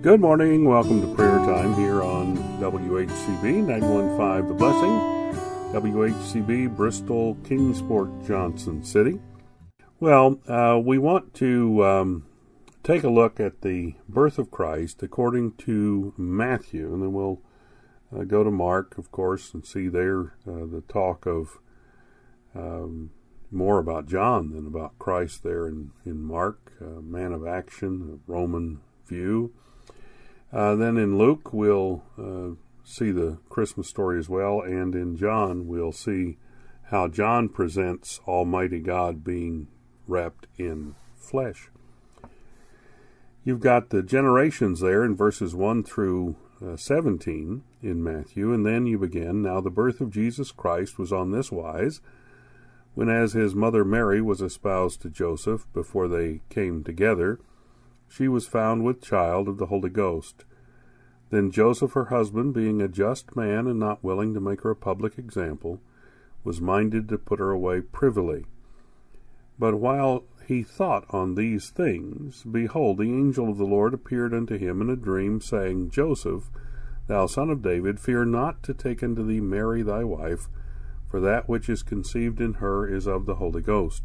Good morning. Welcome to prayer time here on WHCB 915 The Blessing, WHCB Bristol, Kingsport, Johnson City. Well, we want to take a look at the birth of Christ according to Matthew, and then we'll go to Mark, of course, and see there the talk of more about John than about Christ there in Mark, man of action, a Roman view. Then in Luke, we'll see the Christmas story as well. And in John, we'll see how John presents Almighty God being wrapped in flesh. You've got the generations there in verses 1 through 17 in Matthew. And then you begin, now the birth of Jesus Christ was on this wise, when as his mother Mary was espoused to Joseph before they came together, she was found with child of the Holy Ghost. Then Joseph, her husband, being a just man and not willing to make her a public example, was minded to put her away privily. But while he thought on these things, behold, the angel of the Lord appeared unto him in a dream, saying, Joseph, thou son of David, fear not to take unto thee Mary thy wife, for that which is conceived in her is of the Holy Ghost.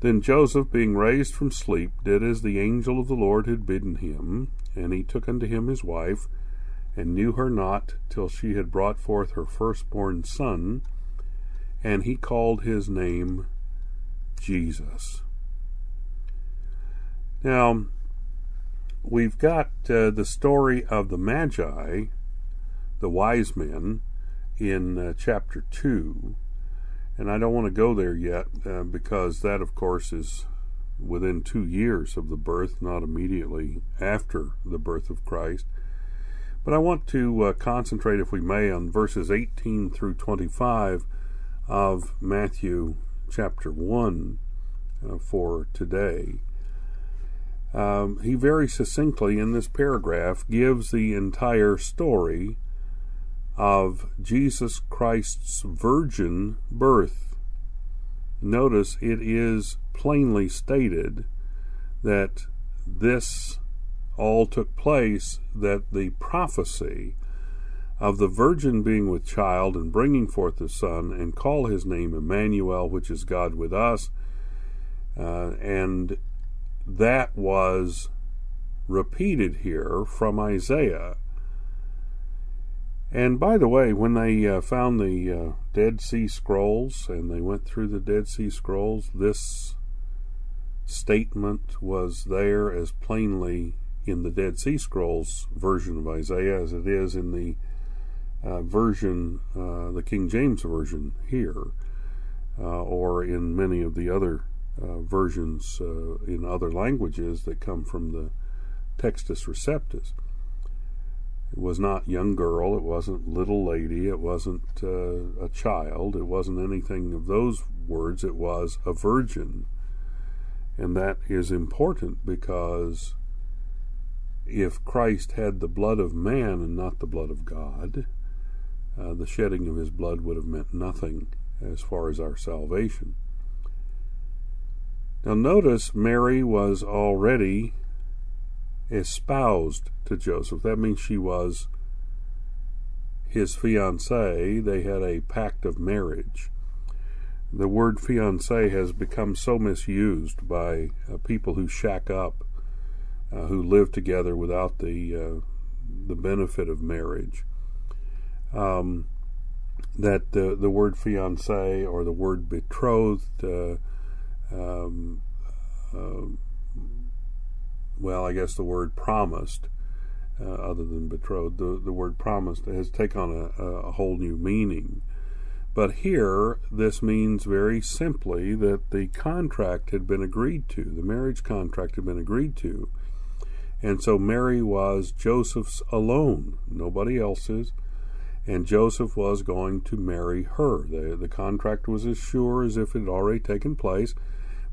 Then Joseph, being raised from sleep, did as the angel of the Lord had bidden him, and he took unto him his wife, and knew her not till she had brought forth her firstborn son, and he called his name Jesus. Now, we've got the story of the Magi, the wise men, in chapter 2. And I don't want to go there yet because that, of course, is within 2 years of the birth, not immediately after the birth of Christ. But I want to concentrate, if we may, on verses 18 through 25 of Matthew chapter 1 for today. He very succinctly in this paragraph gives the entire story of Jesus Christ's virgin birth. Notice it is plainly stated that this all took place, that the prophecy of the virgin being with child and bringing forth the son and call his name Emmanuel, which is God with us, and that was repeated here from Isaiah. And by the way, when they found the Dead Sea Scrolls and they went through the Dead Sea Scrolls, this statement was there as plainly in the Dead Sea Scrolls version of Isaiah as it is in the version, the King James version here, or in many of the other versions in other languages that come from the Textus Receptus. It was not young girl, it wasn't little lady, it wasn't a child, it wasn't anything of those words, it was a virgin. And that is important because if Christ had the blood of man and not the blood of God, the shedding of his blood would have meant nothing as far as our salvation. Now notice Mary was already espoused to Joseph. That means she was his fiancée. They had a pact of marriage. The word fiancée has become so misused by people who shack up, who live together without the benefit of marriage, that the word fiancée or the word betrothed well, I guess the word promised, other than betrothed, the word promised has taken on a whole new meaning. But here, this means very simply that the contract had been agreed to, the marriage contract had been agreed to, And so Mary was Joseph's alone, nobody else's, and Joseph was going to marry her. The contract was as sure as if it had already taken place,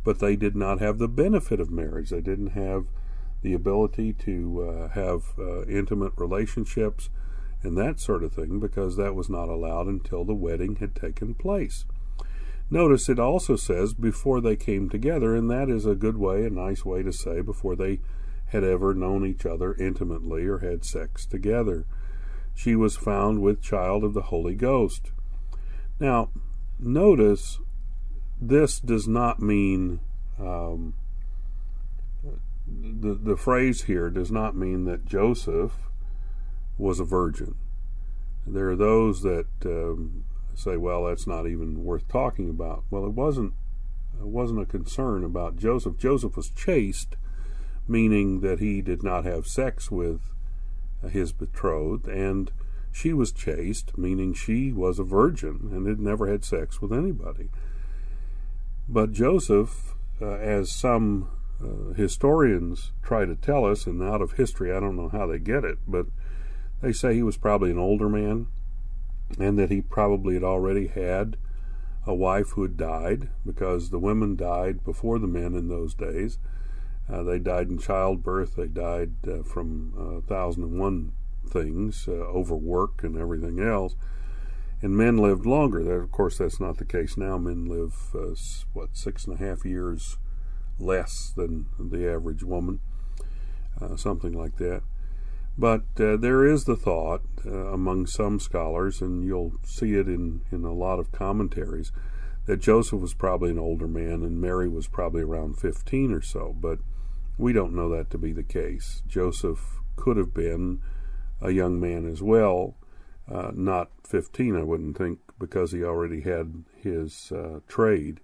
but they did not have the benefit of marriage. They didn't have the ability to have intimate relationships and that sort of thing, because that was not allowed until the wedding had taken place. Notice it also says before they came together, and that is a good way, a nice way to say before they had ever known each other intimately or had sex together. She was found with child of the Holy Ghost. Now, notice this does not mean, the phrase here does not mean that Joseph was a virgin. There are those that say, well, that's not even worth talking about. Well, it wasn't a concern about Joseph. Joseph was chaste, meaning that he did not have sex with his betrothed, and she was chaste, meaning she was a virgin and had never had sex with anybody. But Joseph, as some historians try to tell us, and out of history I don't know how they get it, but they say he was probably an older man, and that he probably had already had a wife who had died, because the women died before the men in those days. They died in childbirth. They died from 1,001 things, overwork and everything else. And men lived longer. That, of course, that's not the case now. Men live, 6.5 years less than the average woman, something like that. But there is the thought among some scholars, and you'll see it in a lot of commentaries, that Joseph was probably an older man and Mary was probably around 15 or so. But we don't know that to be the case. Joseph could have been a young man as well, not 15, I wouldn't think, because he already had his trade,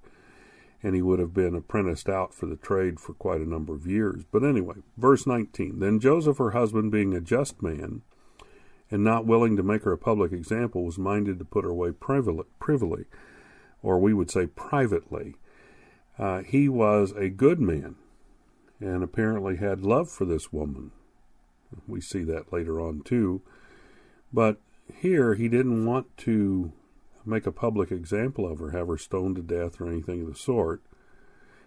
and he would have been apprenticed out for the trade for quite a number of years. But anyway, verse 19, then Joseph, her husband, being a just man and not willing to make her a public example, was minded to put her away privily, or we would say privately. He was a good man and apparently had love for this woman. We see that later on too. But here he didn't want to make a public example of her, have her stoned to death or anything of the sort.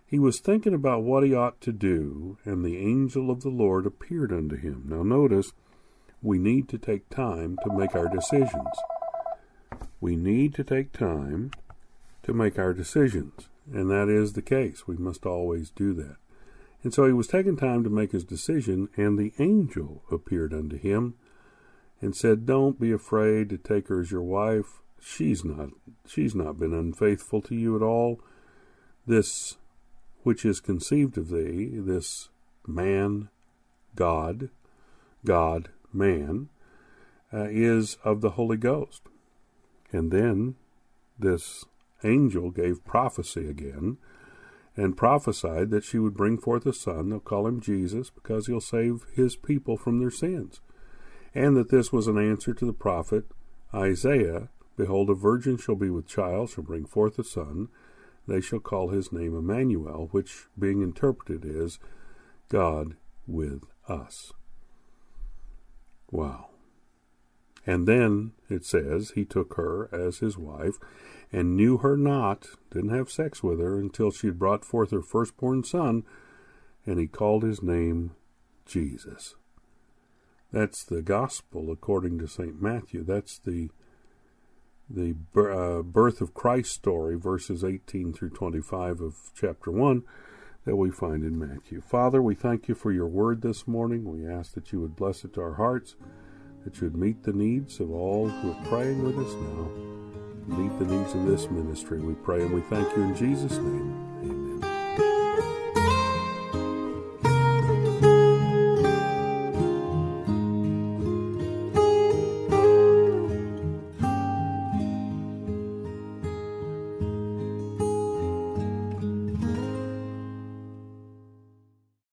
He was thinking about what he ought to do, and the angel of the Lord appeared unto him. Now notice, we need to take time to make our decisions. We need to take time to make our decisions, and that is the case. We must always do that. And so he was taking time to make his decision, and the angel appeared unto him and said, don't be afraid to take her as your wife. She's not been unfaithful to you at all. This which is conceived of thee, this man, God, man, is of the Holy Ghost. And then this angel gave prophecy again, and prophesied that she would bring forth a son. They'll call him Jesus, because he'll save his people from their sins. And that this was an answer to the prophet Isaiah, behold, a virgin shall be with child, shall bring forth a son. They shall call his name Emmanuel, which being interpreted is God with us. Wow. And then, it says, he took her as his wife, and knew her not, didn't have sex with her, until she had brought forth her firstborn son, and he called his name Jesus. That's the gospel according to St. Matthew. That's the birth of Christ story, verses 18 through 25 of chapter 1, that we find in Matthew. Father, we thank you for your word this morning. We ask that you would bless it to our hearts, that you'd meet the needs of all who are praying with us now. Meet the needs of this ministry, we pray, and we thank you in Jesus' name.